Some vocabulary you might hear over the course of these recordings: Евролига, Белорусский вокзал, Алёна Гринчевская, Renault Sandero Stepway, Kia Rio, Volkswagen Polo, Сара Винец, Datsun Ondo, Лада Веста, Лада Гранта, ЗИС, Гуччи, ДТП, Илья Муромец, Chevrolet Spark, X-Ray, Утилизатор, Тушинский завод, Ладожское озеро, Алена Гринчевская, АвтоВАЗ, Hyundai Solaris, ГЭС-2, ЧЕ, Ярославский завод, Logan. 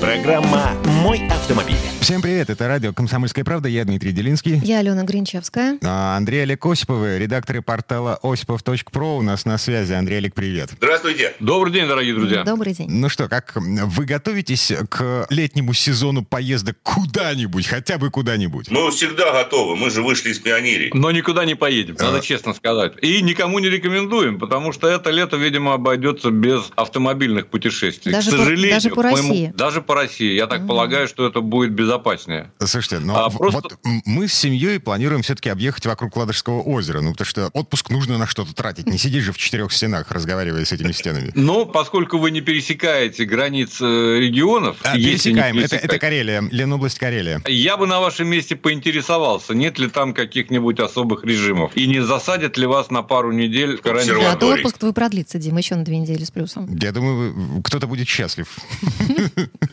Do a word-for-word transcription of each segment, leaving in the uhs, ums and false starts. Программа «Мой автомобиль». Всем привет, это радио «Комсомольская правда». Я Дмитрий Делинский. Я Алена Гринчевская. А Андрей Олег Осипов, редакторы портала Осипов точка про у нас на связи. Андрей Олег, привет. Здравствуйте. Добрый день, дорогие друзья. Добрый день. Ну что, как вы готовитесь к летнему сезону поездок куда-нибудь, хотя бы куда-нибудь? Мы всегда готовы, мы же вышли из пионерии. Но никуда не поедем, надо а... честно сказать. И никому не рекомендуем, потому что это лето, видимо, обойдется без автомобильных путешествий. Даже к сожалению. По, даже по России. Моему, даже по России. Я так mm-hmm. полагаю, что это будет безопаснее. Слушайте, но а в- просто... вот мы с семьей планируем все-таки объехать вокруг Ладожского озера, ну потому что отпуск нужно на что-то тратить. Не сидишь же в четырех стенах, разговаривая с этими стенами. Но поскольку вы не пересекаете границ регионов... А, пересекаем. Это, это Карелия. Ленобласть, Карелия. Я бы на вашем месте поинтересовался, нет ли там каких-нибудь особых режимов. И не засадят ли вас на пару недель в карантин. А то отпуск твой продлится, Дима, еще на две недели с плюсом. Я думаю, кто-то будет счастлив.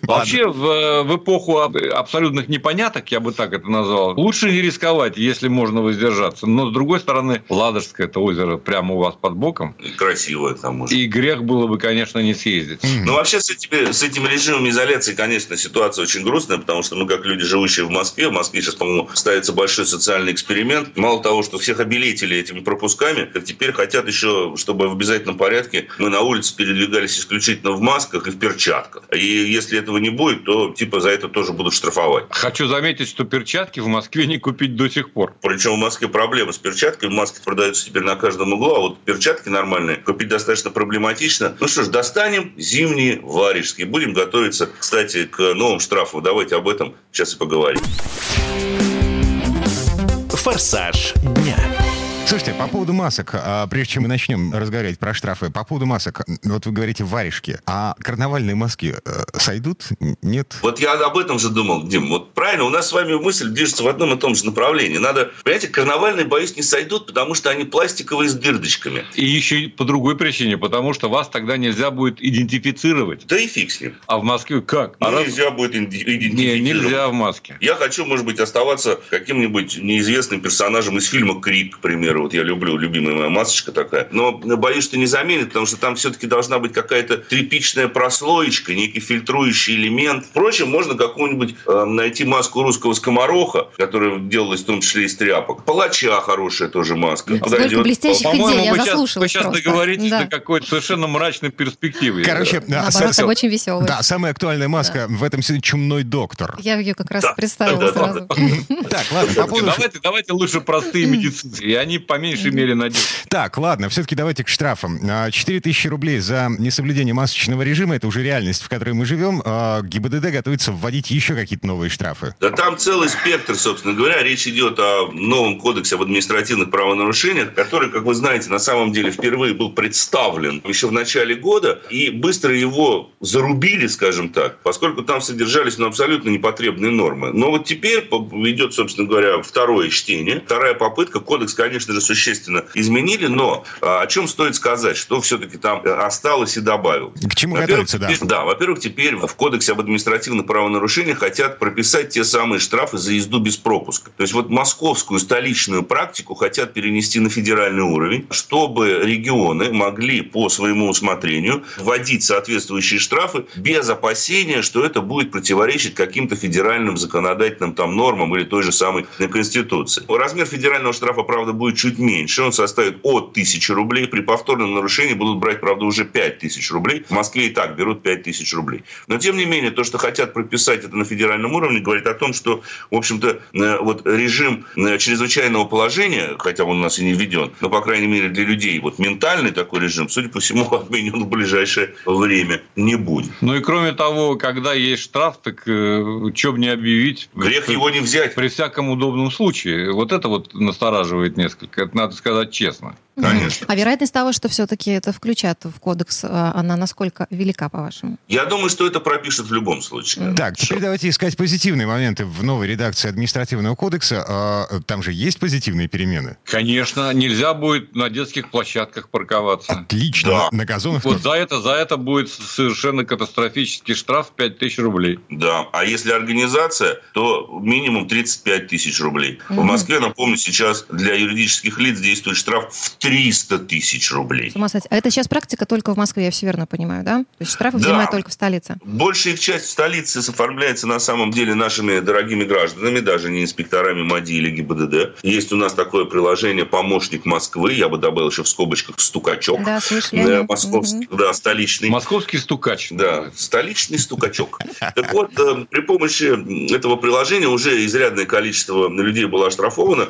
Вообще, в, в эпоху абсолютных непоняток, я бы так это назвал, лучше не рисковать, если можно воздержаться. Но, с другой стороны, Ладожское это озеро прямо у вас под боком. И красивое там уже. И грех было бы, конечно, не съездить. Mm-hmm. Ну, вообще, с этими, с этими режимами изоляции, конечно, ситуация очень грустная, потому что мы, как люди, живущие в Москве, в Москве сейчас, по-моему, ставится большой социальный эксперимент. Мало того, что всех обелетили этими пропусками, так теперь хотят еще, чтобы в обязательном порядке мы на улице передвигались исключительно в масках и в перчатках. И если это не будет, то типа за это тоже будут штрафовать. Хочу заметить, что перчатки в Москве не купить до сих пор. Причем в Москве проблема с перчатками. Маски продаются теперь на каждом углу, а вот перчатки нормальные купить достаточно проблематично. Ну что ж, достанем зимние варежские. Будем готовиться, кстати, к новым штрафам. Давайте об этом сейчас и поговорим. Форсаж дня. Слушайте, по поводу масок, прежде чем мы начнем разговаривать про штрафы, по поводу масок, вот вы говорите варежки, а карнавальные маски сойдут? Нет? Вот я об этом же думал, Дим, вот правильно, у нас с вами мысль движется в одном и том же направлении. Надо, понимаете, карнавальные, боюсь, не сойдут, потому что они пластиковые с дырочками. И еще и по другой причине, потому что вас тогда нельзя будет идентифицировать. Да и фиг с ним. А в Москве как? А раз... Нельзя будет идентифицировать. Не, нельзя в маске. Я хочу, может быть, оставаться каким-нибудь неизвестным персонажем из фильма «Крик», к примеру. Вот я люблю, любимая моя масочка такая. Но боюсь, что не заменит, потому что там все-таки должна быть какая-то тряпичная прослоечка, некий фильтрующий элемент. Впрочем, можно какую-нибудь э, найти маску русского скомороха, которая делалась в том числе из тряпок. Палача хорошая тоже маска. Сколько блестящих идей, я заслушалась. Вы сейчас договоритесь да. до какой-то совершенно мрачной перспективы. Короче, да, с... с... очень веселый. Да, самая актуальная маска да. в этом сезоне — чумной доктор. Я ее как раз да. представила да, сразу. Так, ладно. Давайте лучше простые медицинские. Они по меньшей мере надежды. Так, ладно, все-таки давайте к штрафам. четыре тысячи рублей за несоблюдение масочного режима — это уже реальность, в которой мы живем. ГИБДД готовится вводить еще какие-то новые штрафы. Да там целый спектр, собственно говоря. Речь идет о новом кодексе об административных правонарушениях, который, как вы знаете, на самом деле впервые был представлен еще в начале года, и быстро его зарубили, скажем так, поскольку там содержались ну, абсолютно непотребные нормы. Но вот теперь идет, собственно говоря, второе чтение, вторая попытка. Кодекс, конечно же, существенно изменили, но а, о чем стоит сказать, что все-таки там осталось и добавил. К чему готовится, да? Да, во-первых, теперь в Кодексе об административных правонарушениях хотят прописать те самые штрафы за езду без пропуска. То есть вот московскую столичную практику хотят перенести на федеральный уровень, чтобы регионы могли по своему усмотрению вводить соответствующие штрафы без опасения, что это будет противоречить каким-то федеральным законодательным там нормам или той же самой Конституции. Размер федерального штрафа, правда, будет чуть меньше, он составит от тысячи рублей. При повторном нарушении будут брать, правда, уже пять тысяч рублей. В Москве и так берут пять тысяч рублей. Но, тем не менее, то, что хотят прописать это на федеральном уровне, говорит о том, что, в общем-то, вот режим чрезвычайного положения, хотя он у нас и не введен, но, по крайней мере, для людей вот ментальный такой режим, судя по всему, отменен в ближайшее время не будет. Ну и, кроме того, когда есть штраф, так э, чё бы не объявить. Грех при, его не взять. При всяком удобном случае. Вот это вот настораживает несколько. Это надо сказать честно. Конечно. А вероятность того, что все-таки это включат в кодекс, она насколько велика, по-вашему? Я думаю, что это пропишут в любом случае. Так, Все. Теперь давайте искать позитивные моменты в новой редакции административного кодекса. Там же есть позитивные перемены? Конечно. Нельзя будет на детских площадках парковаться. Отлично. Да. На газонах. Вот за это, за это будет совершенно катастрофический штраф в пять тысяч рублей. Да. А если организация, то минимум тридцать пять тысяч рублей. Mm-hmm. В Москве, напомню, сейчас для юридических физических лиц действует штраф в триста тысяч рублей. С ума сойти. А это сейчас практика только в Москве, я все верно понимаю, да? То есть штрафы да. взимают только в столице. Большая их часть в столице оформляется на самом деле нашими дорогими гражданами, даже не инспекторами МАДИ или ГИБДД. Есть у нас такое приложение «Помощник Москвы», я бы добавил еще в скобочках «Стукачок». Да, слышали. Московский, угу. да, столичный. Московский стукач. Да, столичный стукачок. Так вот, при помощи этого приложения уже изрядное количество людей было оштрафовано.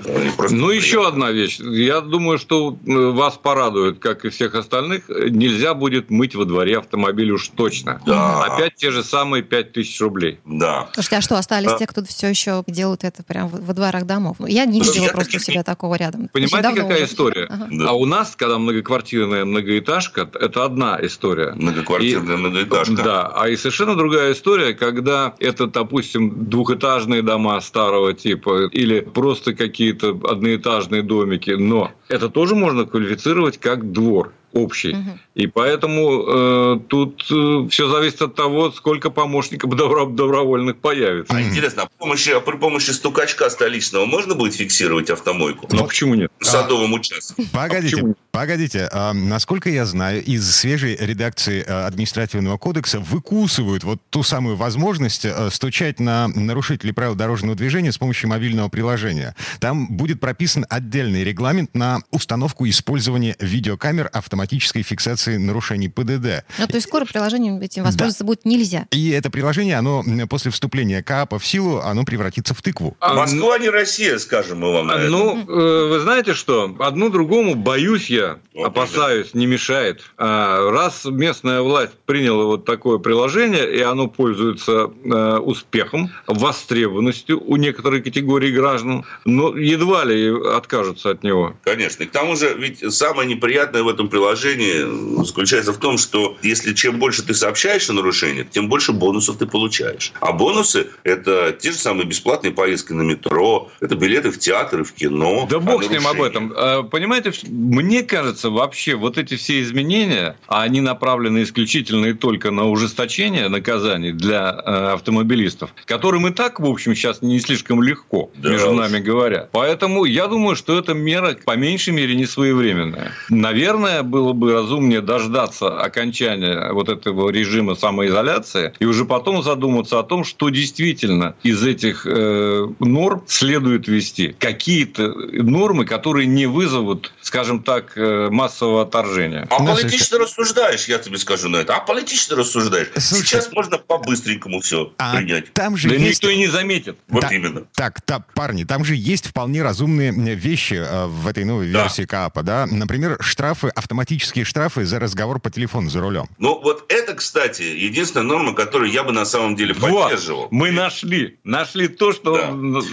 Ну, еще одна вещь. Я думаю, что вас порадует, как и всех остальных, нельзя будет мыть во дворе автомобиль уж точно. Да. Опять те же самые пять тысяч рублей. Да. Слушайте, а что, остались а... те, кто все еще делают это прямо во дворах домов? Я не видела я просто у себя не... такого рядом. Понимаете, какая уже... история? Ага. Да. А у нас, когда многоквартирная многоэтажка, это одна история. Многоквартирная и... многоэтажка. Да, а и совершенно другая история, когда это, допустим, двухэтажные дома старого типа или просто какие-то одноэтажные домики, но это тоже можно квалифицировать как двор. Общий. Угу. И поэтому э, тут э, все зависит от того, сколько помощников добро- добровольных появится. А интересно, а помощи, а при помощи стукачка столичного можно будет фиксировать автомойку? Ну, ну почему нет? В садовом а, участке. Погодите, а погодите. А, насколько я знаю, из свежей редакции административного кодекса выкусывают вот ту самую возможность стучать на нарушителей правил дорожного движения с помощью мобильного приложения. Там будет прописан отдельный регламент на установку и использование видеокамер автомобилей. Автоматической фиксации нарушений ПДД. Ну, то есть скоро приложением этим воспользоваться да. будет нельзя. И это приложение, оно после вступления КАПа в силу, оно превратится в тыкву. А, Москва не Россия, скажем мы вам. Ну, э, вы знаете что? Одну другому боюсь я, вот опасаюсь, да. не мешает. А, раз местная власть приняла вот такое приложение, и оно пользуется э, успехом, востребованностью у некоторой категории граждан, но едва ли откажутся от него. Конечно. И к тому же, ведь самое неприятное в этом приложении заключается в том, что если чем больше ты сообщаешь о нарушениях, тем больше бонусов ты получаешь. А бонусы – это те же самые бесплатные поездки на метро, это билеты в театр и в кино. Да бог с ним об этом. Понимаете, мне кажется, вообще вот эти все изменения, они направлены исключительно и только на ужесточение наказаний для автомобилистов, которым и так, в общем, сейчас не слишком легко, да между уж. нами говоря. Поэтому я думаю, что эта мера по меньшей мере не своевременная. Наверное, было бы разумнее дождаться окончания вот этого режима самоизоляции и уже потом задуматься о том, что действительно из этих э, норм следует ввести. Какие-то нормы, которые не вызовут, скажем так, массового отторжения. А политично рассуждаешь, я тебе скажу на это. А политично рассуждаешь. Слушай, сейчас можно по-быстренькому все а принять. Там же да есть... никто и не заметит. Вот да, именно. Так, так, парни, там же есть вполне разумные вещи в этой новой да. версии КАПа. Да? Например, штрафы автомобилистов. Автоматические штрафы за разговор по телефону за рулем. Ну, вот это, кстати, единственная норма, которую я бы на самом деле поддерживал. Вот, мы нашли. Нашли то, что, да.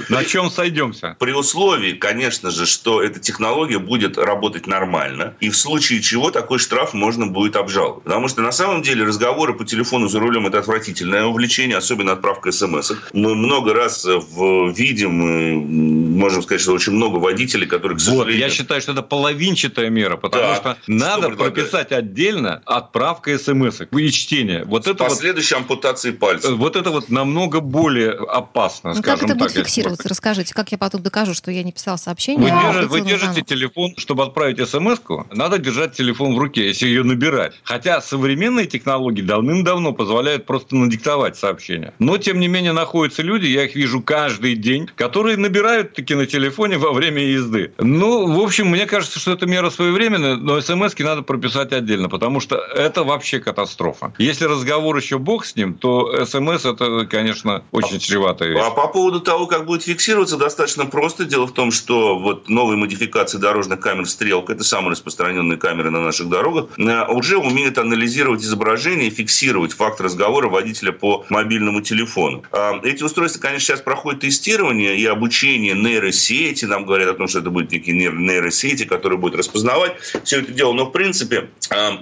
на чем сойдемся. При условии, конечно же, что эта технология будет работать нормально, и в случае чего такой штраф можно будет обжаловать. Потому что, на самом деле, разговоры по телефону за рулем – это отвратительное увлечение, особенно отправка смс-ок. Мы много раз в... видим, можем сказать, что очень много водителей, которые, к сожалению... Вот, я считаю, что это половинчатая мера, потому да. что... Надо прописать отдельно отправка смс-ок и чтение. Вот это последующей вот, ампутации пальцев. Вот это вот намного более опасно, ну, скажем так. Как это так, будет фиксироваться? Можно. Расскажите, как я потом докажу, что я не писал сообщение? Вы, а держ, вы держите телефон, чтобы отправить смс-ку, надо держать телефон в руке, если ее набирать. Хотя современные технологии давным-давно позволяют просто надиктовать сообщение. Но, тем не менее, находятся люди, я их вижу каждый день, которые набирают таки на телефоне во время езды. Ну, в общем, мне кажется, что это мера своевременная, но смс СМСки надо прописать отдельно, потому что это вообще катастрофа. Если разговор еще бог с ним, то СМС это, конечно, очень чреватая вещь. А по поводу того, как будет фиксироваться, достаточно просто. Дело в том, что вот новые модификации дорожных камер «Стрелка», это самые распространенные камеры на наших дорогах, уже умеют анализировать изображение и фиксировать факт разговора водителя по мобильному телефону. Эти устройства, конечно, сейчас проходят тестирование и обучение нейросети. Нам говорят о том, что это будут некие нейросети, которые будут распознавать все это дело. Но, в принципе,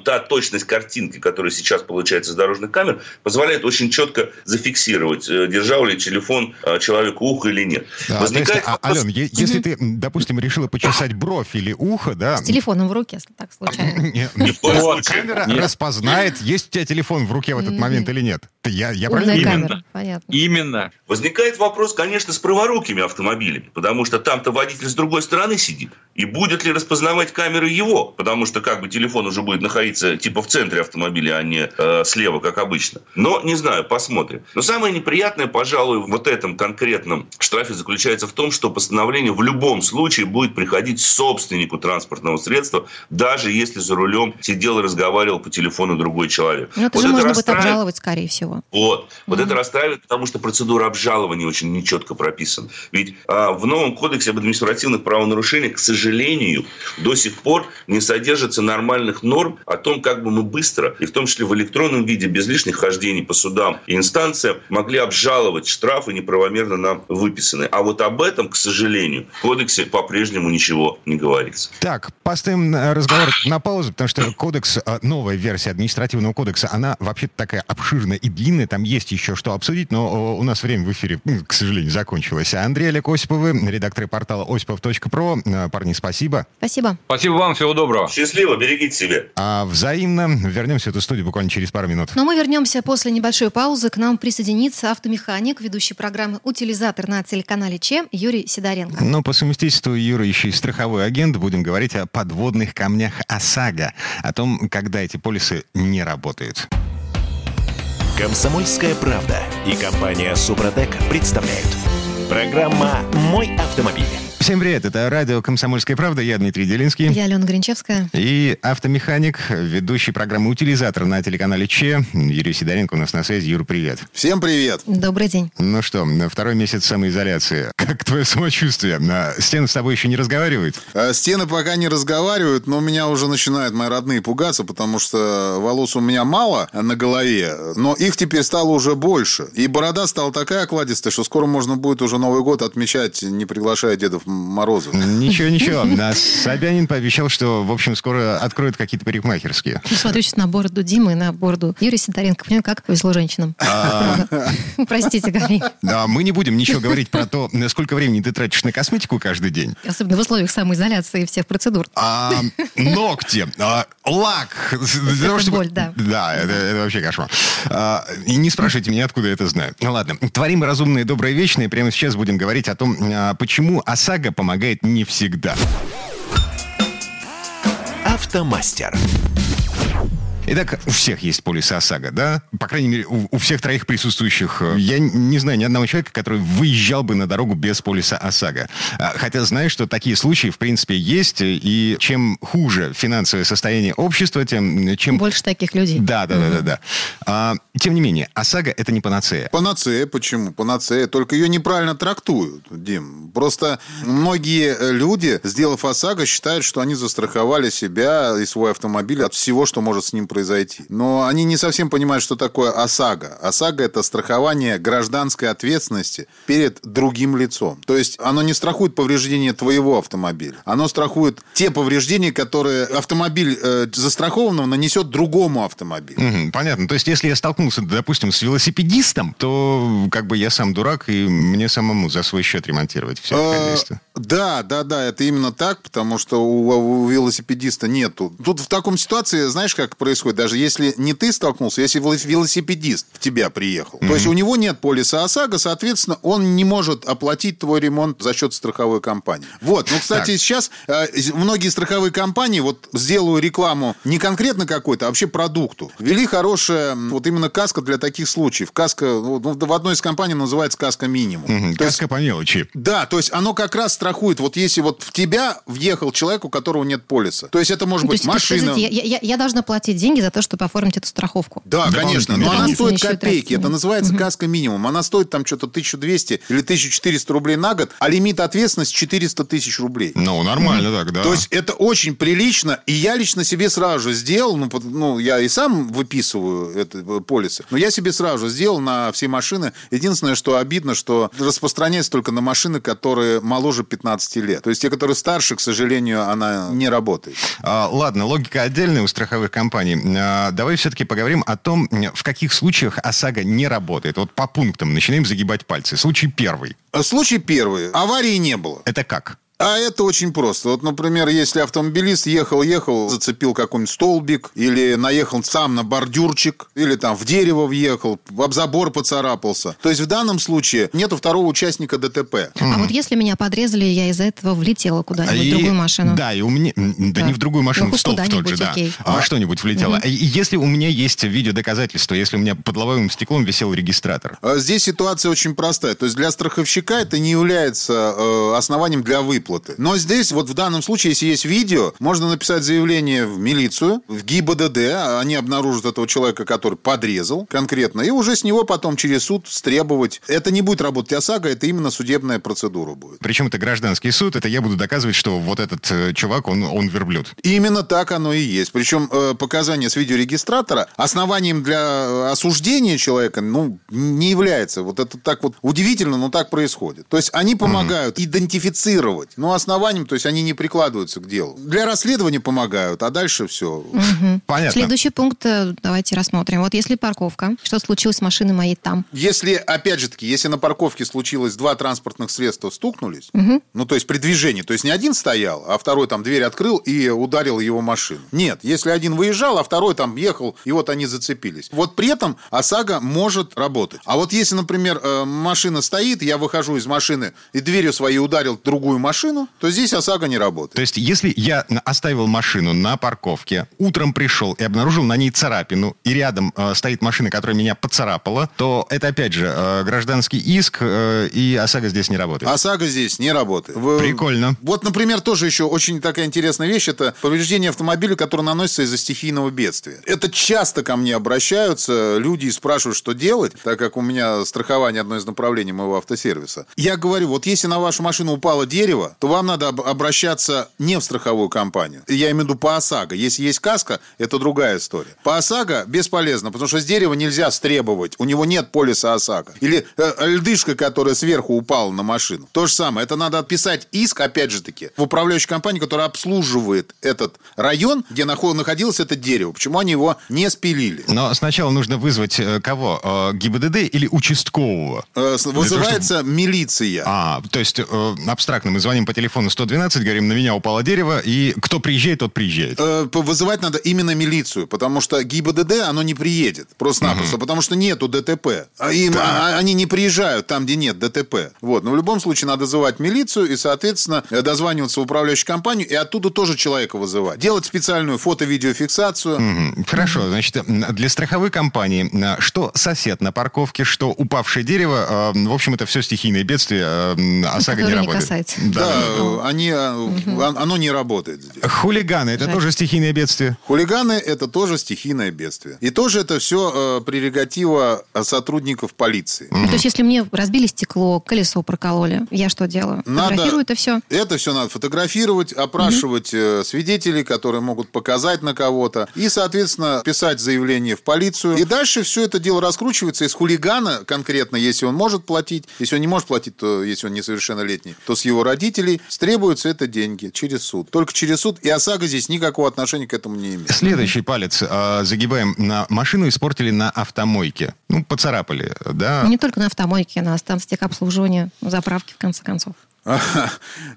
та точность картинки, которая сейчас получается с дорожных камер, позволяет очень четко зафиксировать, держал ли телефон человеку ухо или нет. Да, возникает... а, Ален, е- если ты, допустим, решила почесать бровь или ухо... да, с телефоном в руке, если так случайно. Камера распознает, есть у тебя телефон в руке в этот момент или нет. Я, я правильно понимаю? Именно. Именно. Возникает вопрос, конечно, с праворукими автомобилями, потому что там-то водитель с другой стороны сидит. И будет ли распознавать камеры его? Потому что как бы телефон уже будет находиться типа в центре автомобиля, а не э, слева, как обычно. Но, не знаю, посмотрим. Но самое неприятное, пожалуй, в вот этом конкретном штрафе заключается в том, что постановление в любом случае будет приходить собственнику транспортного средства, даже если за рулем сидел и разговаривал по телефону другой человек. Но это вот же это можно расстраив... будет обжаловать, скорее всего. Вот. Вот mm-hmm. это расстраивает, потому что процедура обжалования очень нечетко прописана. Ведь а, в новом кодексе об административных правонарушениях, к сожалению, до сих пор не содержится нормальных норм о том, как бы мы быстро, и в том числе в электронном виде, без лишних хождений по судам и инстанциям, могли обжаловать штрафы, неправомерно нам выписанные. А вот об этом, к сожалению, в кодексе по-прежнему ничего не говорится. Так, поставим разговор на паузу, потому что кодекс, новая версия административного кодекса, она вообще-то такая обширная и длинная. Там есть еще что обсудить, но у нас время в эфире, к сожалению, закончилось. Андрей Олег Осипов, редактор портала Осипов.про. Парни, спасибо. Спасибо. Спасибо вам, всего доброго. Счастливо, берегите себя. А взаимно. Вернемся в эту студию буквально через пару минут. Но мы вернемся после небольшой паузы. К нам присоединится автомеханик, ведущий программы «Утилизатор» на телеканале ЧЕ Юрий Сидоренко. Ну, по совместительству Юра еще и страховой агент. Будем говорить о подводных камнях ОСАГО, о том, когда эти полисы не работают. «Комсомольская правда» и компания «Супротек» представляют. Программа «Мой автомобиль». Всем привет, это радио «Комсомольская правда». Я Дмитрий Делинский. Я Алена Гринчевская. И автомеханик, ведущий программы «Утилизатор» на телеканале ЧЕ. Юрий Сидоренко у нас на связи. Юр, привет. Всем привет. Добрый день. Ну что, второй месяц самоизоляции. Как твое самочувствие? Стены с тобой еще не разговаривают? Стены пока не разговаривают, но меня уже начинают мои родные пугаться, потому что волос у меня мало на голове, но их теперь стало уже больше. И борода стала такая окладистая, что скоро можно будет уже Новый год отмечать, не приглашая дедов Морозу. Ничего-ничего. Собянин пообещал, что, в общем, скоро откроют какие-то парикмахерские. Ну, смотрю сейчас на бороду Димы и на бороду Юрия Сидоренко. Понимаю, как повезло женщинам. Простите, Гарри. Да, мы не будем ничего говорить про то, сколько времени ты тратишь на косметику каждый день. Особенно в условиях самоизоляции и всех процедур. Ногти, лак. Это боль, да. Да, это вообще кошмар. И не спрашивайте меня, откуда я это знаю. Ну, ладно. Творим разумное, доброе, вечное. Прямо сейчас будем говорить о том, почему ОСАГО помогает не всегда. Автомастер. Итак, у всех есть полис ОСАГО, да? По крайней мере, у, у всех троих присутствующих. Я не знаю ни одного человека, который выезжал бы на дорогу без полиса ОСАГО. Хотя знаю, что такие случаи, в принципе, есть. И чем хуже финансовое состояние общества, тем... Чем... Больше таких людей. Да, да, угу. да, да, да. А, тем не менее, ОСАГО – это не панацея. Панацея, почему? Панацея. Только ее неправильно трактуют, Дим. Просто многие люди, сделав ОСАГО, считают, что они застраховали себя и свой автомобиль от всего, что может с ним произойти. произойти. Но они не совсем понимают, что такое ОСАГО. ОСАГО – это страхование гражданской ответственности перед другим лицом. То есть оно не страхует повреждения твоего автомобиля. Оно страхует те повреждения, которые автомобиль э, застрахованного нанесет другому автомобилю. Угу, понятно. То есть если я столкнулся, допустим, с велосипедистом, то как бы я сам дурак, и мне самому за свой счет ремонтировать все это хозяйство. Да, да, да. Это именно так, потому что у, у велосипедиста нету. Тут в таком ситуации, знаешь, как происходит? Даже если не ты столкнулся, если велосипедист в тебя приехал. Mm-hmm. То есть у него нет полиса ОСАГО, соответственно, он не может оплатить твой ремонт за счет страховой компании. Вот. Ну, кстати, так. сейчас э, многие страховые компании, вот сделаю рекламу не конкретно какой-то, а вообще продукту. Ввели хорошая вот именно каска для таких случаев. Каска, ну, в одной из компаний называется каска минимум. Mm-hmm. То каска есть, по мелочи. Да, то есть оно как раз страхует. Вот если вот в тебя въехал человек, у которого нет полиса. То есть это может быть машина. Скажите, я, я, я должна платить деньги за то, чтобы оформить эту страховку. Да, да конечно. Но она стоит копейки. Это называется угу. каска минимум. Она стоит там что-то тысяча двести или тысяча четыреста рублей на год, а лимит ответственности четыреста тысяч рублей. Ну, нормально угу. так, да. То есть это очень прилично. И я лично себе сразу же сделал, ну, ну я и сам выписываю это, полисы, но я себе сразу же сделал на все машины. Единственное, что обидно, что распространяется только на машины, которые моложе пятнадцати лет. То есть те, которые старше, к сожалению, она не работает. А, ладно, логика отдельная у страховых компаний. Давай все-таки поговорим о том, в каких случаях ОСАГО не работает. Вот по пунктам начинаем загибать пальцы. Случай первый. Случай первый. Аварии не было. Это как? А это очень просто. Вот, например, если автомобилист ехал-ехал, зацепил какой-нибудь столбик, или наехал сам на бордюрчик, или там в дерево въехал, об забор поцарапался. То есть в данном случае нету второго участника ДТП. Mm. А вот если меня подрезали, я из-за этого влетела куда-нибудь и... в другую машину. Да, и у меня... Да, да не в другую машину, ну, в столб в тот же, да. А, а что-нибудь влетело. Mm-hmm. Если у меня есть видеодоказательство, если у меня под лобовым стеклом висел регистратор. Здесь ситуация очень простая. То есть для страховщика это не является э, основанием для выплаты. Но здесь, вот в данном случае, если есть видео, можно написать заявление в милицию, в ГИБДД, они обнаружат этого человека, который подрезал конкретно, и уже с него потом через суд стребовать. Это не будет работать ОСАГО, это именно судебная процедура будет. Причем это гражданский суд, это я буду доказывать, что вот этот э, чувак, он, он верблюд. Именно так оно и есть. Причем э, показания с видеорегистратора основанием для осуждения человека, ну, не является. Вот это так вот удивительно, но так происходит. То есть они помогают mm-hmm. идентифицировать. Ну, основанием, то есть они не прикладываются к делу. Для расследования помогают, а дальше все. Угу. Понятно. Следующий пункт давайте рассмотрим. Вот если парковка, что случилось с машиной моей там? Если, опять же таки, если на парковке случилось два транспортных средства стукнулись, угу. ну, то есть при движении, то есть не один стоял, а второй там дверь открыл и ударил его машину. Нет, если один выезжал, а второй там ехал, и вот они зацепились. Вот при этом ОСАГО может работать. А вот если, например, машина стоит, я выхожу из машины и дверью своей ударил другую машину, то здесь ОСАГО не работает. То есть, если я оставил машину на парковке, утром пришел и обнаружил на ней царапину, и рядом э, стоит машина, которая меня поцарапала, то это, опять же, э, гражданский иск, э, и ОСАГО здесь не работает. ОСАГО здесь не работает. В... Прикольно. Вот, например, тоже еще очень такая интересная вещь, это повреждение автомобиля, которое наносится из-за стихийного бедствия. Это часто ко мне обращаются люди и спрашивают, что делать, так как у меня страхование одно из направлений моего автосервиса. Я говорю, вот если на вашу машину упало дерево, то вам надо обращаться не в страховую компанию. Я имею в виду по ОСАГО. Если есть каска, это другая история. По ОСАГО бесполезно, потому что с дерева нельзя стребовать. У него нет полиса ОСАГО. Или э, льдышка, которая сверху упала на машину. То же самое. Это надо отписать иск, опять же таки, в управляющую компанию, которая обслуживает этот район, где наход... находилось это дерево. Почему они его не спилили? Но сначала нужно вызвать э, кого? Э, ГИБДД или участкового? Э, вызывается того, что... милиция. А, то есть э, абстрактно мы звоним по телефону сто двенадцать, говорим, на меня упало дерево, и кто приезжает, тот приезжает. Э, вызывать надо именно милицию, потому что ГИБДД, оно не приедет. Просто-напросто, угу. потому что нету ДТП. А им, да. а, они не приезжают там, где нет ДТП. Вот. Но в любом случае надо вызывать милицию и, соответственно, дозваниваться в управляющую компанию, и оттуда тоже человека вызывать. Делать специальную фото-видеофиксацию. Угу. Хорошо. Значит, для страховой компании, что сосед на парковке, что упавшее дерево, в общем, это все стихийное бедствие, ОСАГО не работает. Не касается. Да. Да, они, угу. оно не работает здесь. Хулиганы – это Жаль. тоже стихийное бедствие? Хулиганы – это тоже стихийное бедствие. И тоже это все э, прерогатива сотрудников полиции. Угу. То есть, если мне разбили стекло, колесо прокололи, я что делаю? Фотографирую надо, это все? Это все надо фотографировать, опрашивать угу. свидетелей, которые могут показать на кого-то. И, соответственно, писать заявление в полицию. И дальше все это дело раскручивается. Из хулигана конкретно, если он может платить, если он не может платить, то если он несовершеннолетний, то с его родителями требуются это деньги через суд. Только через суд. И ОСАГО здесь никакого отношения к этому не имеет. Следующий палец э, загибаем на машину, испортили на автомойке. Ну, поцарапали, да? Не только на автомойке, на станции техобслуживания, заправки, в конце концов.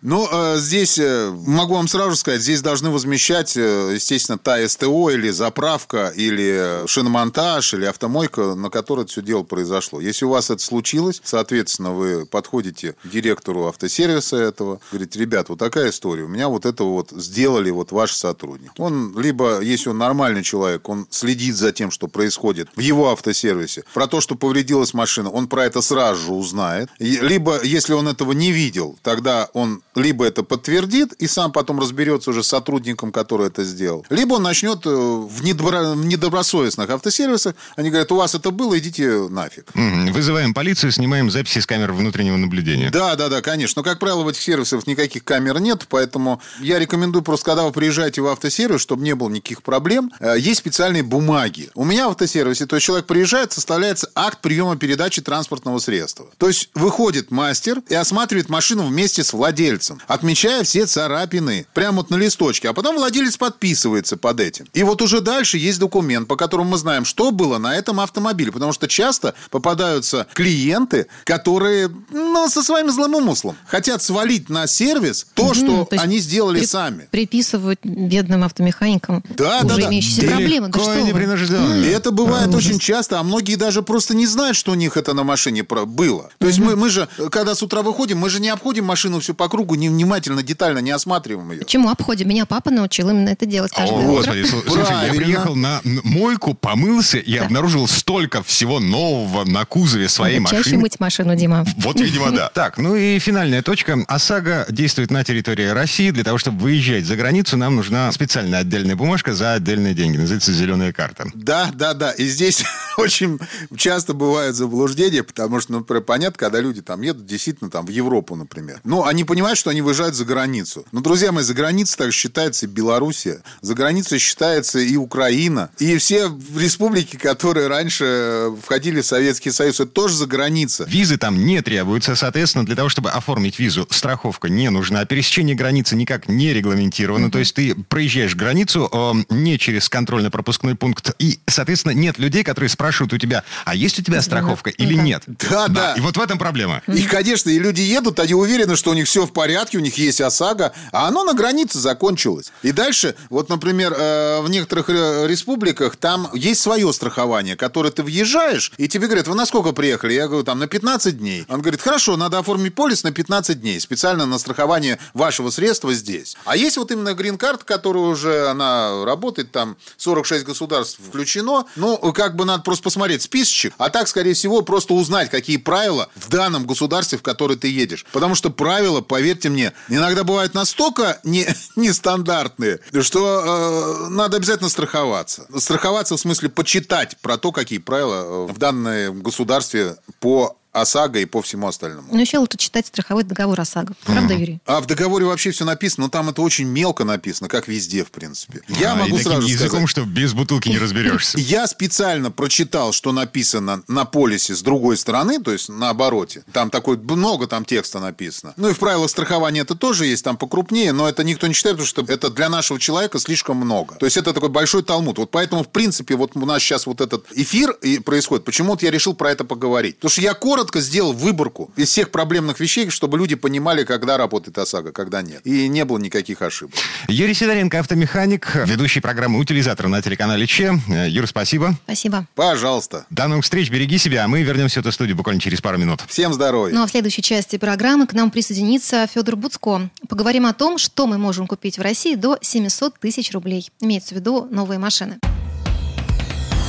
Ну, здесь, могу вам сразу же сказать, здесь должны возмещать, естественно, та СТО или заправка, или шиномонтаж, или автомойка, на которой это все дело произошло. Если у вас это случилось, соответственно, вы подходите к директору автосервиса этого, говорите, ребят, вот такая история, у меня вот это вот сделали вот ваши сотрудники. Он, либо, если он нормальный человек, он следит за тем, что происходит в его автосервисе, про то, что повредилась машина, он про это сразу же узнает. Либо, если он этого не видел, тогда он либо это подтвердит и сам потом разберется уже с сотрудником, который это сделал, либо он начнет в недобросовестных автосервисах. Они говорят, у вас это было, идите нафиг. Вызываем полицию, снимаем записи с камер внутреннего наблюдения. Да, да, да, конечно. Но, как правило, в этих сервисах никаких камер нет, поэтому я рекомендую просто, когда вы приезжаете в автосервис, чтобы не было никаких проблем, есть специальные бумаги. У меня в автосервисе, то есть человек приезжает, составляется акт приема-передачи транспортного средства. То есть выходит мастер и осматривает машину вместе с владельцем, отмечая все царапины прямо вот на листочке. А потом владелец подписывается под этим. И вот уже дальше есть документ, по которому мы знаем, что было на этом автомобиле. Потому что часто попадаются клиенты, которые, ну, со своим злым умыслом хотят свалить на сервис то, что то они сделали при, сами. Приписывают бедным автомеханикам да, уже да, имеющиеся да. проблемы. Да что непринужденно. И это бывает а, очень ужас. часто, а многие даже просто не знают, что у них это на машине было. То есть угу. мы, мы же, когда с утра выходим, мы же не обходим машину всю по кругу, не внимательно, детально не осматриваем ее. Почему обходим? Меня папа научил именно это делать каждое О, утро. Господи, слушай, я приехал на мойку, помылся и да. обнаружил столько всего нового на кузове своей машины. Чаще мыть машину, Дима. Вот, видимо, да. Так, ну и финальная точка. ОСАГО действует на территории России. Для того, чтобы выезжать за границу, нам нужна специальная отдельная бумажка за отдельные деньги. Называется «Зеленая карта». Да, да, да. И здесь очень часто бывают заблуждения, потому что, ну, понятно, когда люди там едут действительно там в Европу, например. Ну, они понимают, что они выезжают за границу. Но, друзья мои, за границей так считается Белоруссия, за границей считается и Украина, и все республики, которые раньше входили в Советский Союз, это тоже за граница. Визы там не требуются, соответственно, для того, чтобы оформить визу, страховка не нужна, пересечение границы никак не регламентировано, mm-hmm. то есть ты проезжаешь границу э, не через контрольно-пропускной пункт, и, соответственно, нет людей, которые спрашивают у тебя, а есть у тебя страховка mm-hmm. или mm-hmm. нет. Да, да, да. И вот в этом проблема. Mm-hmm. И, конечно, и люди едут, они уверены, что у них все в порядке, у них есть ОСАГО, а оно на границе закончилось. И дальше, вот, например, э, в некоторых республиках там есть свое страхование, которое ты въезжаешь, и тебе говорят, вы на сколько приехали? Я говорю, там, на пятнадцать дней. Он говорит, хорошо, надо оформить полис на пятнадцать дней, специально на страхование вашего средства здесь. А есть вот именно грин-карта, которая уже, она работает, там, сорок шесть государств включено. Ну, как бы надо просто посмотреть списочек, а так, скорее всего, просто узнать, какие правила в данном государстве, в которое ты едешь. Потому что правила, поверьте мне, иногда бывают настолько не, нестандартные, что э, надо обязательно страховаться. Страховаться в смысле почитать про то, какие правила в данном государстве по ОСАГО и по всему остальному. Ну, еще лучше читать страховой договор ОСАГО. Правда, mm-hmm. Юрий? А в договоре вообще все написано, но там это очень мелко написано, как везде, в принципе. Я а, могу сразу языком, сказать... языком, что без бутылки не разберешься. Я специально прочитал, что написано на полисе с другой стороны, то есть на обороте. Там такое, много там текста написано. Ну, и в правилах страхования это тоже есть, там покрупнее, но это никто не читает, потому что это для нашего человека слишком много. То есть это такой большой талмуд. Вот поэтому, в принципе, вот у нас сейчас вот этот эфир происходит. Почему-то я решил про это поговорить. Потому что я коротко сделал выборку из всех проблемных вещей, чтобы люди понимали, когда работает ОСАГО, когда нет. И не было никаких ошибок. Юрий Сидоренко, автомеханик, ведущий программы «Утилизатор» на телеканале ЧЕ. Юр, спасибо. Спасибо. Пожалуйста. До новых встреч, береги себя, а мы вернемся в эту студию буквально через пару минут. Всем здоровья. Ну а в следующей части программы к нам присоединится Федор Буцко. Поговорим о том, что мы можем купить в России до семьсот тысяч рублей. Имеется в виду новые машины.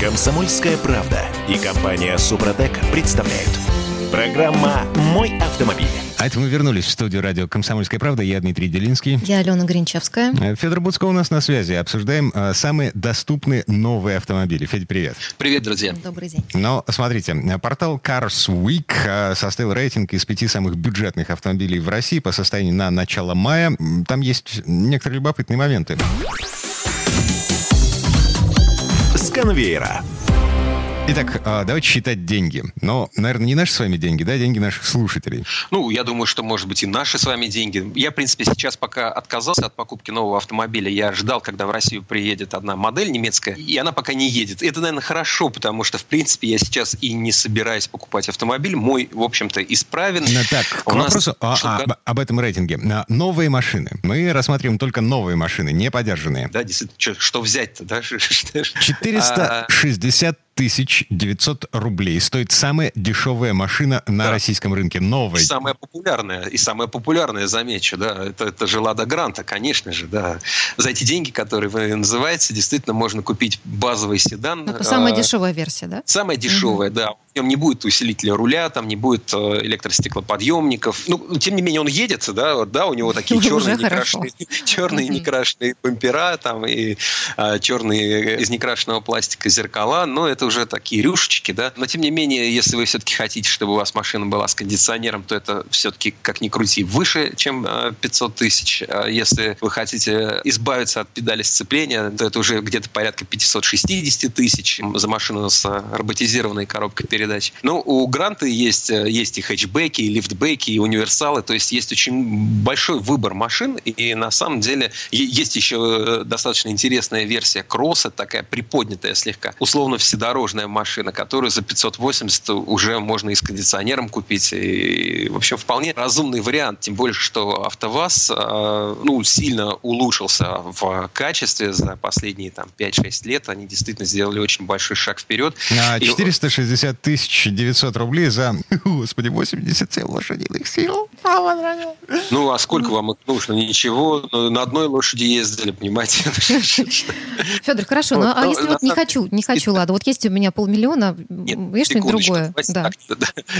«Комсомольская правда» и компания «Супротек» представляют. Программа «Мой автомобиль». А это мы вернулись в студию радио «Комсомольская правда». Я Дмитрий Делинский. Я Алена Гринчевская. Федор Буцко у нас на связи. Обсуждаем э, самые доступные новые автомобили. Федь, привет. Привет, друзья. Добрый день. Но, смотрите, портал Cars Week э, составил рейтинг из пяти самых бюджетных автомобилей в России по состоянию на начало мая. Там есть некоторые любопытные моменты. С конвейера. Итак, давайте считать деньги. Но, наверное, не наши с вами деньги, да, деньги наших слушателей. Ну, я думаю, что, может быть, и наши с вами деньги. Я, в принципе, сейчас пока отказался от покупки нового автомобиля. Я ждал, когда в Россию приедет одна модель немецкая, и она пока не едет. Это, наверное, хорошо, потому что, в принципе, я сейчас и не собираюсь покупать автомобиль. Мой, в общем-то, исправен. Ну, так, к вопросу нас... а, а, об этом рейтинге. Новые машины. Мы рассматриваем только новые машины, не подержанные. Да, действительно, что, что взять-то, да? четыреста шестьдесят тысяча девятьсот рублей стоит самая дешевая машина на да. российском рынке, новая. Самая популярная, и самая популярная, замечу, да, это, это же Лада Гранта, конечно же, да. За эти деньги, которые вы называете, действительно можно купить базовый седан. Это самая а, дешевая версия, да? Самая дешевая, угу. да. В нем не будет усилителя руля, там не будет электростеклоподъемников. Ну, тем не менее, он едет, да, да, у него такие черные некрашенные, черные некрашенные бампера, там, и черные из некрашенного пластика зеркала, но это уже такие рюшечки, да. Но, тем не менее, если вы все-таки хотите, чтобы у вас машина была с кондиционером, то это все-таки, как ни крути, выше, чем пятьсот тысяч. Если вы хотите избавиться от педали сцепления, то это уже где-то порядка пятьсот шестьдесят тысяч за машину с роботизированной коробкой передач. передач. Ну, у Гранты есть, есть и хэтчбеки, и лифтбеки, и универсалы. То есть есть очень большой выбор машин. И на самом деле есть еще достаточно интересная версия кросса, такая приподнятая слегка, условно вседорожная машина, которую за пятьсот восемьдесят уже можно и с кондиционером купить. И вообще вполне разумный вариант. Тем более, что АвтоВАЗ ну, сильно улучшился в качестве за последние там, пять-шесть лет. Они действительно сделали очень большой шаг вперед. А четыреста шестьдесят тысяч девятьсот рублей за, господи, восемьдесят семь лошадиных сил. Ну, а сколько вам их нужно? Ничего. На одной лошади ездили, понимаете. Федор, хорошо. Вот, ну, а ну, если ну, вот не хочу, не хочу Ладу? Вот есть у меня полмиллиона, и что-нибудь другое. Да.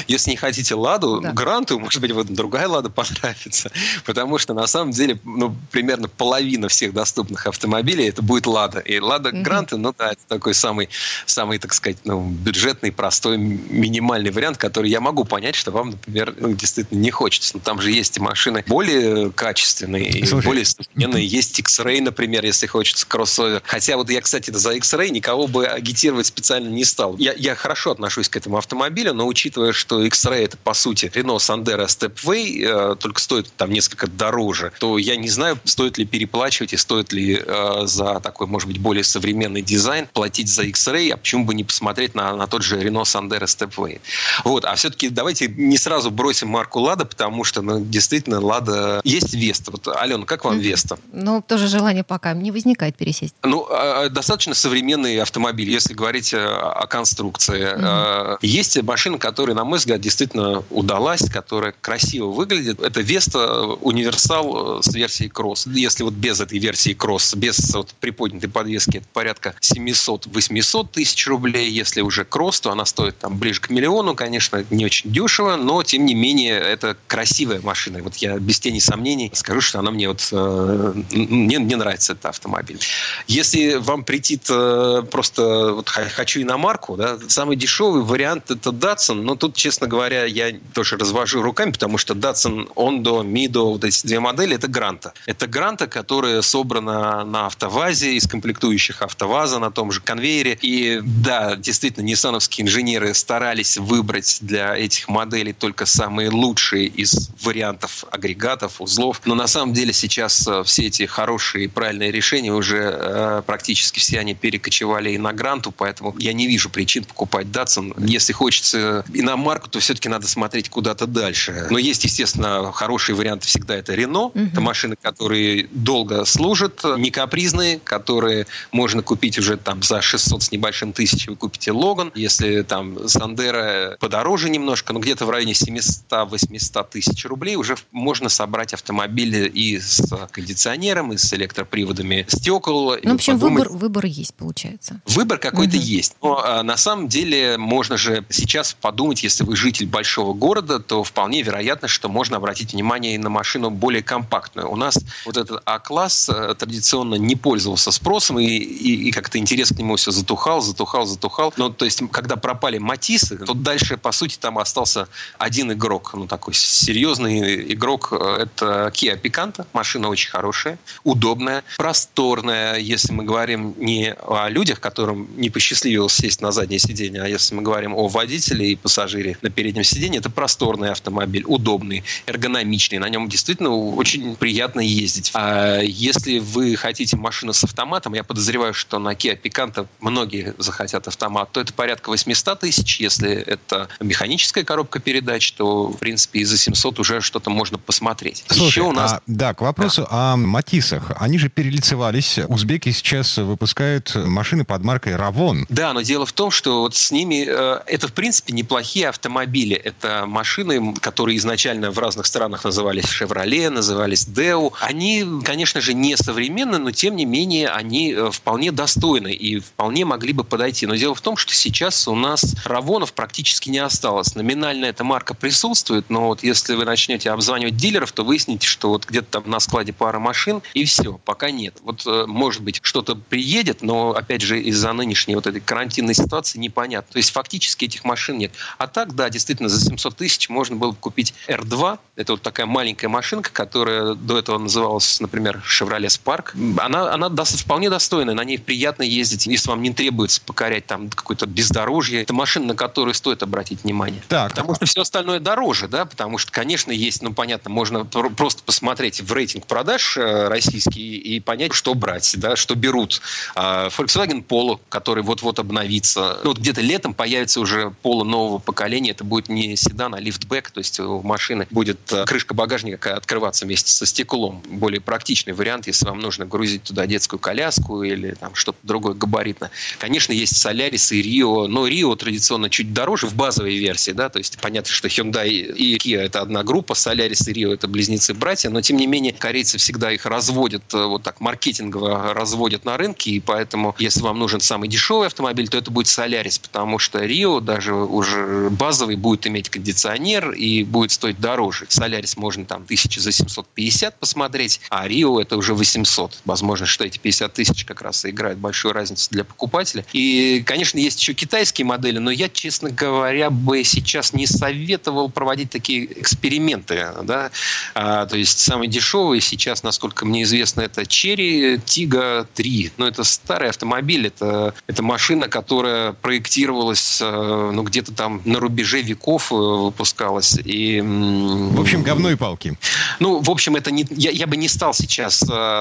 Если не хотите Ладу, да. Гранту, может быть, вот другая Лада понравится. Потому что, на самом деле, ну, примерно половина всех доступных автомобилей это будет Лада. И Лада угу. Гранта, ну, да, это такой самый, самый, так сказать, ну, бюджетный, простой, минимальный вариант, который я могу понять, что вам, например, ну, действительно не хочется. Но там же есть и машины более качественные, и более современные. Есть X-Ray, например, если хочется кроссовер. Хотя вот я, кстати, за X-Ray никого бы агитировать специально не стал. Я, я хорошо отношусь к этому автомобилю, но учитывая, что X-Ray это, по сути, Renault Sandero Stepway, э, только стоит там несколько дороже, то я не знаю, стоит ли переплачивать и стоит ли э, за такой, может быть, более современный дизайн платить за X-Ray, а почему бы не посмотреть на, на тот же Renault Sandero Stepway. Вот. А все-таки давайте не сразу бросим марку Лада, потому что, ну, действительно, Лада... Есть Веста. Вот, Алена, как вам Веста? Ну, тоже желание пока не возникает пересесть. Ну, э, достаточно современный автомобиль, если говорить о конструкции. Mm-hmm. Э, есть машина, которая, на мой взгляд, действительно удалась, которая красиво выглядит. Это Веста универсал с версией кросс. Если вот без этой версии кросс, без вот приподнятой подвески, это порядка семьсот-восемьсот тысяч рублей. Если уже кросс, то она стоит там ближе к миллиону. Конечно, не очень дешево, но, тем не менее, это красивая машина. Вот я без тени сомнений скажу, что она мне вот... Э, мне, мне нравится этот автомобиль. Если вам притит э, просто вот, хочу иномарку, да, самый дешевый вариант это Datsun, но тут, честно говоря, я тоже развожу руками, потому что Datsun, Ondo, Mido, вот эти две модели, это Гранта. Это Гранта, которая собрана на АвтоВАЗе, из комплектующих АвтоВАЗа на том же конвейере. И да, действительно, ниссановские инженеры старались выбрать для этих моделей только самые лучшие из вариантов агрегатов, узлов. Но на самом деле сейчас все эти хорошие и правильные решения уже э, практически все они перекочевали и на Гранту, поэтому я не вижу причин покупать Datsun. Если хочется иномарку, то все-таки надо смотреть куда-то дальше. Но есть, естественно, хорошие варианты всегда. Это Renault. Uh-huh. Это машины, которые долго служат, не капризные, которые можно купить уже там за шестьсот с небольшим тысяч. Вы купите Logan. Если там Sandero подороже немножко, но где-то в районе семьсот-восемьсот тысяч рублей уже можно собрать автомобили и с кондиционером, и с электроприводами стекол. Ну, в общем, подумать... выбор, выбор есть, получается. Выбор какой-то uh-huh. есть. Но а, на самом деле можно же сейчас подумать, если вы житель большого города, то вполне вероятно, что можно обратить внимание и на машину более компактную. У нас вот этот А-класс традиционно не пользовался спросом, и, и, и как-то интерес к нему все затухал, затухал, затухал. Ну, то есть, когда пропали Матисы, то дальше, по сути, там остался один игрок. Ну, такой серьезный игрок. Это Kia Picanto. Машина очень хорошая, удобная, просторная. Если мы говорим не о людях, которым не посчастливилось сесть на заднее сиденье, а если мы говорим о водителе и пассажире на переднем сиденье, это просторный автомобиль, удобный, эргономичный. На нем действительно очень приятно ездить. А если вы хотите машину с автоматом, я подозреваю, что на Kia Picanto многие захотят автомат, то это порядка восемьсот тысяч. Если это механическая коробка передач, то, в принципе, и за семьсот уже что-то можно посмотреть. Слушай, еще у нас... а, да, к вопросу да. о Матисах. Они же перелицевались. Узбеки сейчас выпускают машины под маркой Равон. Да, но дело в том, что вот с ними... Э, это, в принципе, неплохие автомобили. Это машины, которые изначально в разных странах назывались «Шевроле», назывались «Део». Они, конечно же, не современны, но, тем не менее, они вполне достойны и вполне могли бы подойти. Но дело в том, что сейчас у нас Равонов практически не осталось. Номинально эта марка присутствует, но вот если вы начнете обзванивать дилеров, то выясните, что вот где-то там на складе пара машин, и все, пока нет. Вот, может быть, что-то приедет, но, опять же, из-за нынешней вот этой карантинной ситуации непонятно. То есть, фактически этих машин нет. А так, да, действительно, за семьсот тысяч можно было бы купить эр два. Это вот такая маленькая машинка, которая до этого называлась, например, Chevrolet Spark. Она, она вполне достойная, на ней приятно ездить, если вам не требуется покорять там какое-то бездорожье. Это машина машин, на которые стоит обратить внимание. Так. Потому что все остальное дороже, да, потому что, конечно, есть, ну, понятно, можно просто посмотреть в рейтинг продаж российский и понять, что брать, да, что берут. Volkswagen Polo, который вот-вот обновится. Ну, вот где-то летом появится уже Polo нового поколения. Это будет не седан, а лифтбэк. То есть у машины будет крышка багажника открываться вместе со стеклом. Более практичный вариант, если вам нужно грузить туда детскую коляску или там что-то другое габаритно. Конечно, есть Solaris и Rio, но Rio традиционно чуть дороже в базовой версии, да, то есть понятно, что Hyundai и Kia — это одна группа, Solaris и Rio — это близнецы-братья, но тем не менее корейцы всегда их разводят, вот так маркетингово разводят на рынке, и поэтому если вам нужен самый дешевый автомобиль, то это будет Solaris, потому что Rio даже уже базовый будет иметь кондиционер и будет стоить дороже. Solaris можно там тысячи за семьсот пятьдесят посмотреть, а Rio — это уже восемьсот. Возможно, что эти пятьдесят тысяч как раз и играют большую разницу для покупателя. И, конечно, есть еще китайские модели, но я, честно говоря, бы сейчас не советовал проводить такие эксперименты. Да? А, то есть самые дешевые сейчас, насколько мне известно, это Chery Tiggo три. Но это старый автомобиль, это, это машина, которая проектировалась ну, где-то там на рубеже веков, выпускалась. И, в общем, говно и палки. Ну, в общем, это не, я, я бы не стал сейчас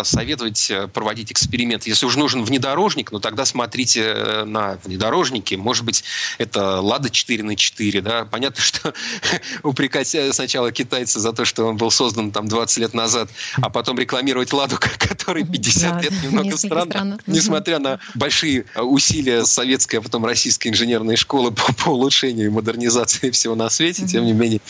советовать проводить эксперименты. Если уже нужен внедорожник, ну тогда смотрите на внедорожники. Может быть, это Лада четыре на четыре. Да? Понятно, что упрекать сначала китайца за то, что он был создан там двадцать лет назад, а потом рекламировать Ладу, которой пятьдесят лет, немного странно. Несмотря на большие усилия советской, а потом российской инженерной школы по улучшению и модернизации всего на свете, тем не менее,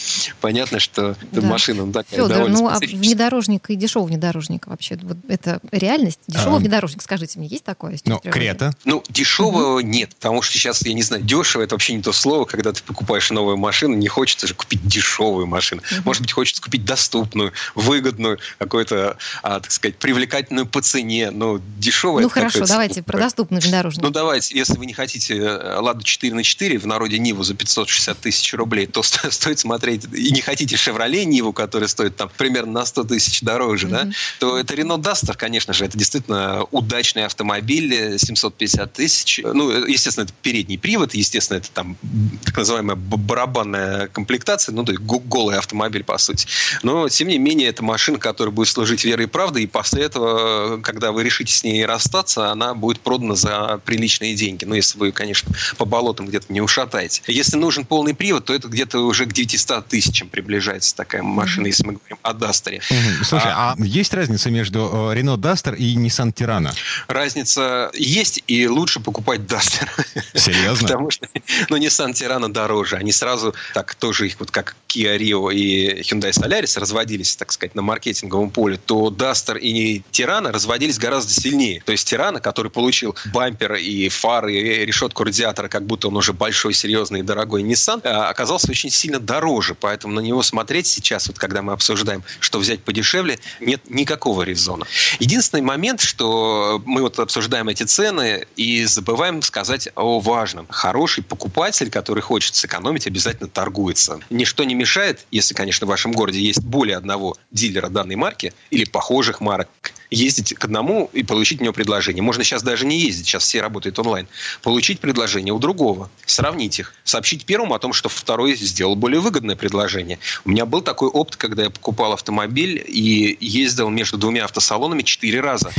понятно, что эта машина такая довольно специфическая. Федор, ну а внедорожник и дешевый внедорожник вообще, это реальность? Дешевый внедорожник, скажите мне, есть такое? Ну, Крета. Ну, дешевого нет, потому что сейчас, я не знаю, дешево — это вообще не то слово, когда ты покупаешь новую машину, не хочется же купить дешевую машину. Uh-huh. Может быть, хочется купить доступную, выгодную, какую-то, а, так сказать, привлекательную по цене, но дешевая... Ну, хорошо, давайте про доступный внедорожник. Ну, давайте, если вы не хотите Ладу четыре на четыре, в народе Ниву за пятьсот шестьдесят тысяч рублей, то стоит смотреть, и не хотите Шевроле Ниву, которая стоит там примерно на сто тысяч дороже, uh-huh. да, то это Renault Duster, конечно же, это действительно удачный автомобиль, семьсот пятьдесят тысяч. Ну, естественно, это передний привод, естественно, это там так называемая барабанная комплектация, ну, то есть голый автомобиль, по сути. Но, тем не менее, это машина, которая будет служить верой и правдой, и после этого, когда вы решите с ней расстаться, она будет продана за приличные деньги. Ну, если вы, конечно, по болотам где-то не ушатаете. Если нужен полный привод, то это где-то уже к девятьсот тысячам приближается такая машина, если мы говорим о Дастере. Угу. Слушай, а, а есть разница между Renault Duster и Nissan Terrano? Разница есть, и лучше покупать Duster. Серьезно? Потому что, ну, Nissan Terrano дороже. Они сразу так тоже их, вот как Kia Rio и Hyundai Solaris разводились, так сказать, на маркетинговом поле, то Duster и Terrano разводились гораздо сильнее. То есть Terrano, который получил бампер и фары, и решетку радиатора, как будто он уже большой, серьезный и дорогой Nissan, оказался очень сильно дороже. Поэтому на него смотреть сейчас, вот когда мы обсуждаем, что взять подешевле, нет никакого резона. Единственный момент, что мы вот обсуждаем эти цены и забываем сказать о важном. Хороший покупатель, который хочет сэкономить, обязательно торгуется. Ничто не мешает, если, конечно, в вашем городе есть более одного дилера данной марки или похожих марок, ездить к одному и получить у него предложение. Можно сейчас даже не ездить, сейчас все работают онлайн. Получить предложение у другого, сравнить их, сообщить первому о том, что второй сделал более выгодное предложение. У меня был такой опыт, когда я покупал автомобиль и ездил между двумя автосалонами четыре раза.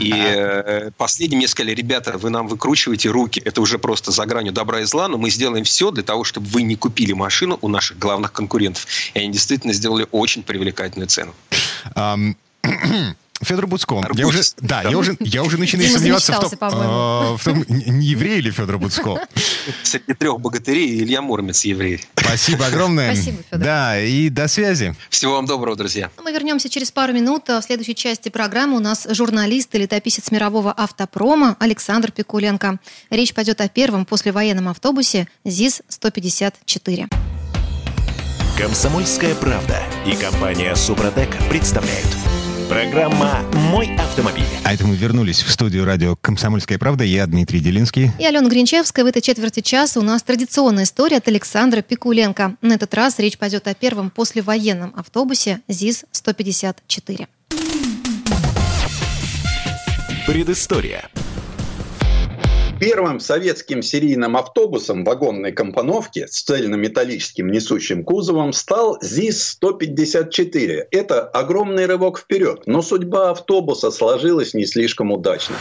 И э, последним мне сказали: ребята, вы нам выкручиваете руки, это уже просто за гранью добра и зла, но мы сделаем все для того, чтобы вы не купили машину у наших главных конкурентов. И они действительно сделали очень привлекательную цену. Um... Федор Буцко. Арбуз. Я уже, да, да. Я, уже, я уже начинаю Дима сомневаться в том, э, в том, не еврей ли Федор Буцко. Среди трех богатырей Илья Муромец еврей. Спасибо огромное. Спасибо, Федор. Да, и до связи. Всего вам доброго, друзья. Мы вернемся через пару минут. В следующей части программы у нас журналист и летописец мирового автопрома Александр Пикуленко. Речь пойдет о первом послевоенном автобусе ЗИС сто пятьдесят четыре. «Комсомольская правда» и компания «Супротек» представляют. Программа «Мой автомобиль». А это мы вернулись в студию радио «Комсомольская правда». Я Дмитрий Делинский. И Алена Гринчевская. В этой четверти часа у нас традиционная история от Александра Пикуленко. На этот раз речь пойдет о первом послевоенном автобусе ЗИС сто пятьдесят четыре. Предыстория. Первым советским серийным автобусом вагонной компоновки с цельнометаллическим несущим кузовом стал ЗИС сто пятьдесят четыре. Это огромный рывок вперед, но судьба автобуса сложилась не слишком удачно.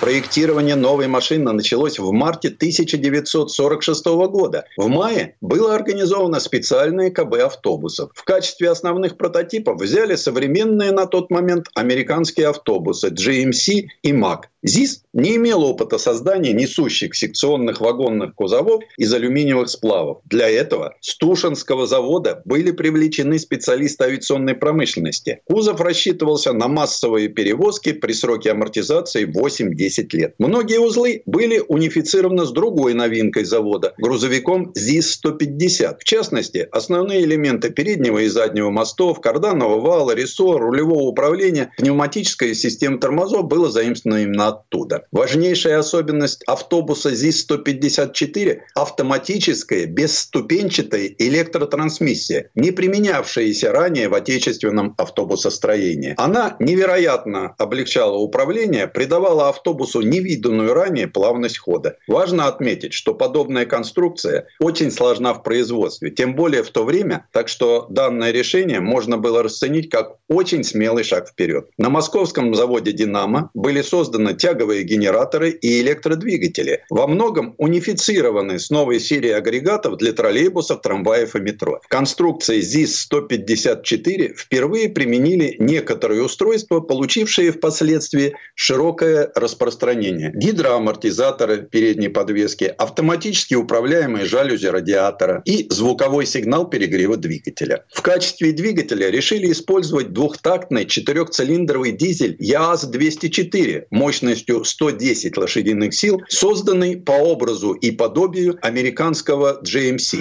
Проектирование новой машины началось в марте тысяча девятьсот сорок шестого года. В мае было организовано специальное ка бэ автобусов. В качестве основных прототипов взяли современные на тот момент американские автобусы джи эм си и мак. ЗИС не имел опыта создания несущих секционных вагонных кузовов из алюминиевых сплавов. Для этого с Тушинского завода были привлечены специалисты авиационной промышленности. Кузов рассчитывался на массовые перевозки при сроке амортизации восемь-десять лет. Многие узлы были унифицированы с другой новинкой завода – грузовиком ЗИС сто пятьдесят. В частности, основные элементы переднего и заднего мостов, карданного вала, рессор, рулевого управления, пневматическая система тормозов было заимствовано именно оттуда. Важнейшая особенность автобуса ЗИС сто пятьдесят четыре – автоматическая бесступенчатая электротрансмиссия, не применявшаяся ранее в отечественном автобусостроении. Она невероятно облегчала управление, придавала автобусу невиданную ранее плавность хода. Важно отметить, что подобная конструкция очень сложна в производстве, тем более в то время, так что данное решение можно было расценить как очень смелый шаг вперед. На московском заводе «Динамо» были созданы тяговые генераторы и электродвигатели, во многом унифицированы с новой серией агрегатов для троллейбусов, трамваев и метро. В конструкции ЗИС сто пятьдесят четыре впервые применили некоторые устройства, получившие впоследствии широкое распространение. Гидроамортизаторы передней подвески, автоматически управляемые жалюзи радиатора и звуковой сигнал перегрева двигателя. В качестве двигателя решили использовать двухтактный четырехцилиндровый дизель ЯАЗ двести четыре мощностью сто десять лошадиных сил, созданный по образу и подобию американского джи эм си.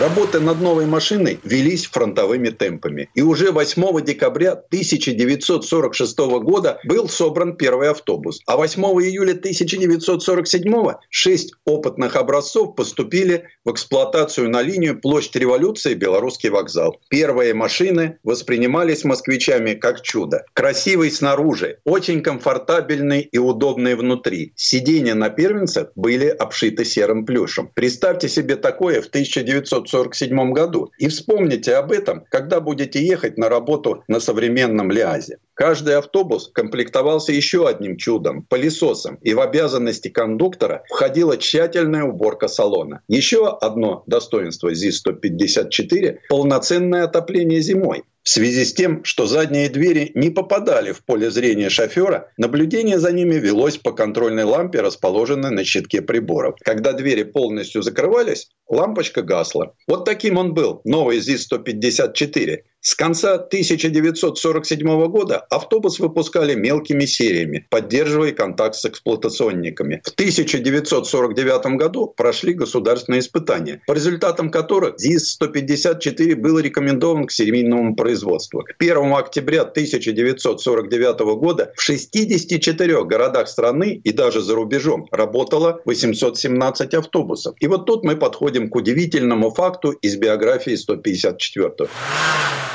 Работы над новой машиной велись фронтовыми темпами. И уже восьмого декабря тысяча девятьсот сорок шестого года был собран первый автобус. А восьмого июля тысяча девятьсот сорок седьмого шесть опытных образцов поступили в эксплуатацию на линию Площадь Революции, Белорусский вокзал. Первые машины воспринимались москвичами как чудо. Красивый снаружи, очень комфортабельный и удобный внутри. Сиденья на первенцах были обшиты серым плюшем. Представьте себе такое в тысяча девятьсот сорок седьмом году. И вспомните об этом, когда будете ехать на работу на современном ЛиАЗе. Каждый автобус комплектовался еще одним чудом – пылесосом, и в обязанности кондуктора входила тщательная уборка салона. Еще одно достоинство ЗИС сто пятьдесят четыре – полноценное отопление зимой. В связи с тем, что задние двери не попадали в поле зрения шофера, наблюдение за ними велось по контрольной лампе, расположенной на щитке приборов. Когда двери полностью закрывались, лампочка гасла. Вот таким он был, новый ЗИС сто пятьдесят четыре. С конца тысяча девятьсот сорок седьмого года автобус выпускали мелкими сериями, поддерживая контакт с эксплуатационниками. В тысяча девятьсот сорок девятом году прошли государственные испытания, по результатам которых ЗИС сто пятьдесят четыре был рекомендован к серийному производству. К первому октября тысяча девятьсот сорок девятого года в шестидесяти четырёх городах страны и даже за рубежом работало восемьсот семнадцать автобусов. И вот тут мы подходим к удивительному факту из биографии сто пятьдесят четвёртого.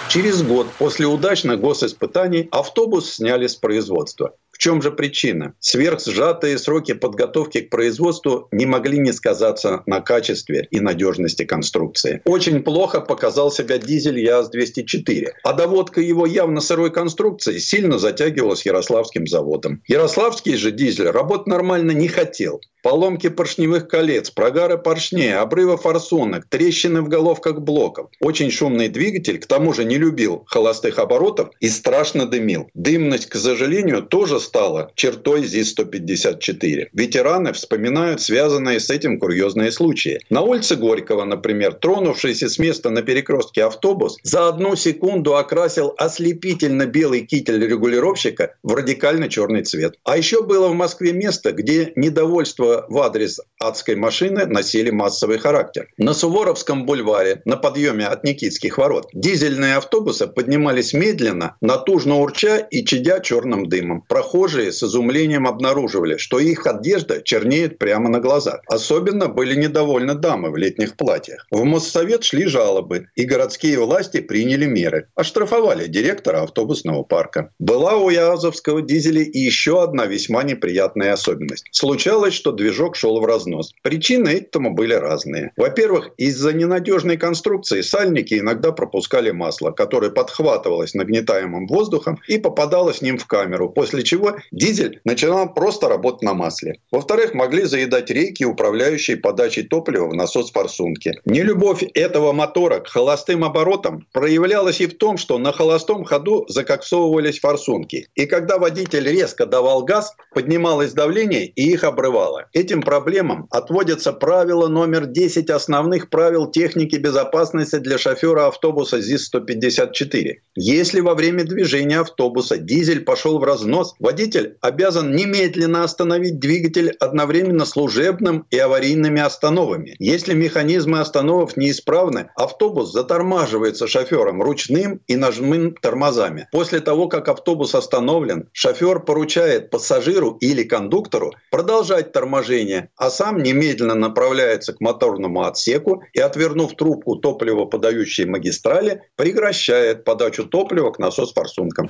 Через год после удачных госиспытаний автобус сняли с производства. В чем же причина? Сверхсжатые сроки подготовки к производству не могли не сказаться на качестве и надежности конструкции. Очень плохо показал себя дизель ЯАЗ двести четыре, а доводка его явно сырой конструкции сильно затягивалась Ярославским заводом. Ярославский же дизель работать нормально не хотел. Поломки поршневых колец, прогары поршней, обрывы форсунок, трещины в головках блоков. Очень шумный двигатель, к тому же не любил холостых оборотов и страшно дымил. Дымность, к сожалению, тоже стала чертой ЗИС сто пятьдесят четыре. Ветераны вспоминают связанные с этим курьезные случаи. На улице Горького, например, тронувшийся с места на перекрестке автобус за одну секунду окрасил ослепительно белый китель регулировщика в радикально черный цвет. А еще было в Москве место, где недовольство в адрес адской машины носили массовый характер. На Суворовском бульваре, на подъеме от Никитских ворот, дизельные автобусы поднимались медленно, натужно урча и чадя черным дымом. Прохожие с изумлением обнаруживали, что их одежда чернеет прямо на глазах. Особенно были недовольны дамы в летних платьях. В Моссовет шли жалобы, и городские власти приняли меры. Оштрафовали директора автобусного парка. Была у яазовского дизеля и еще одна весьма неприятная особенность. Случалось, что движок шел в разнос. Причины этому были разные. Во-первых, из-за ненадежной конструкции сальники иногда пропускали масло, которое подхватывалось нагнетаемым воздухом и попадало с ним в камеру, после чего дизель начинал просто работать на масле. Во-вторых, могли заедать рейки, управляющие подачей топлива в насос форсунки. Нелюбовь этого мотора к холостым оборотам проявлялась и в том, что на холостом ходу закоксовывались форсунки. И когда водитель резко давал газ, поднималось давление и их обрывало. Этим проблемам отводится правило номер десять основных правил техники безопасности для шофера автобуса ЗИС сто пятьдесят четыре. Если во время движения автобуса дизель пошел в разнос, водитель обязан немедленно остановить двигатель одновременно служебным и аварийными остановами. Если механизмы остановок неисправны, автобус затормаживается шофером ручным и нажимным тормозами. После того, как автобус остановлен, шофер поручает пассажиру или кондуктору продолжать торможение, а сам немедленно направляется к моторному отсеку и, отвернув трубку топливоподающей магистрали, прекращает подачу топлива к насос-форсункам.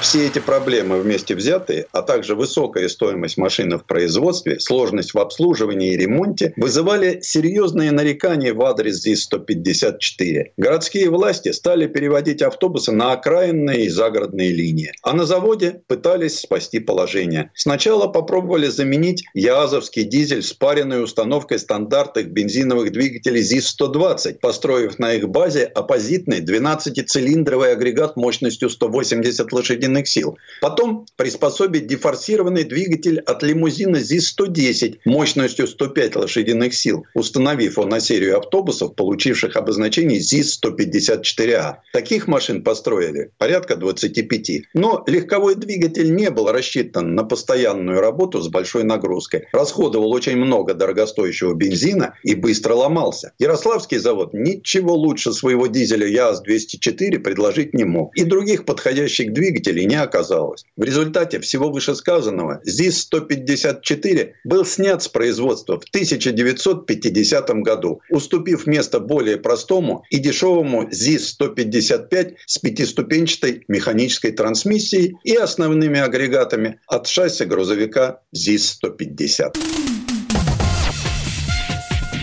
Все эти проблемы вместе взятые, а также высокая стоимость машины в производстве, сложность в обслуживании и ремонте вызывали серьезные нарекания в адрес ЗИС сто пятьдесят четыре. Городские власти стали переводить автобусы на окраинные и загородные линии, а на заводе пытались спасти положение. Сначала попробовали заменить яазовский дизель спаренной установкой стандартных бензиновых двигателей ЗИС сто двадцать, построив на их базе оппозитный двенадцатицилиндровый агрегат мощностью сто восемьдесят лошадиных сил. Потом приспособить дефорсированный двигатель от лимузина ЗИС сто десять мощностью сто пять лошадиных сил, установив его на серию автобусов, получивших обозначение ЗИС сто пятьдесят четыре А. Таких машин построили порядка двадцать пять. Но легковой двигатель не был рассчитан на постоянную работу с большой нагрузкой, расходовал очень много дорогостоящего бензина и быстро ломался. Ярославский завод ничего лучше своего дизеля ЯАЗ двести четыре предложить не мог. И других подходящих двигателей не оказалось. В результате всего вышесказанного ЗИС сто пятьдесят четыре был снят с производства в тысяча девятьсот пятидесятом году, уступив место более простому и дешевому ЗИС сто пятьдесят пять с пятиступенчатой механической трансмиссией и основными агрегатами от шасси грузовика ЗИС сто пятьдесят.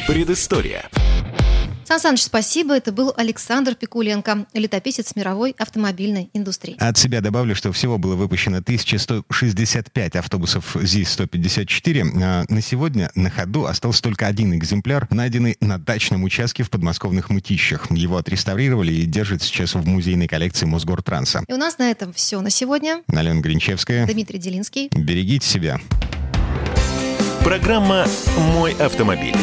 Предыстория. Сан Саныч, спасибо. Это был Александр Пикуленко, летописец мировой автомобильной индустрии. От себя добавлю, что всего было выпущено тысяча сто шестьдесят пять автобусов ЗИС сто пятьдесят четыре. На сегодня на ходу остался только один экземпляр, найденный на дачном участке в подмосковных Мытищах. Его отреставрировали и держат сейчас в музейной коллекции Мосгортранса. И у нас на этом все на сегодня. Алена Гринчевская. Дмитрий Делинский. Берегите себя. Программа «Мой автомобиль».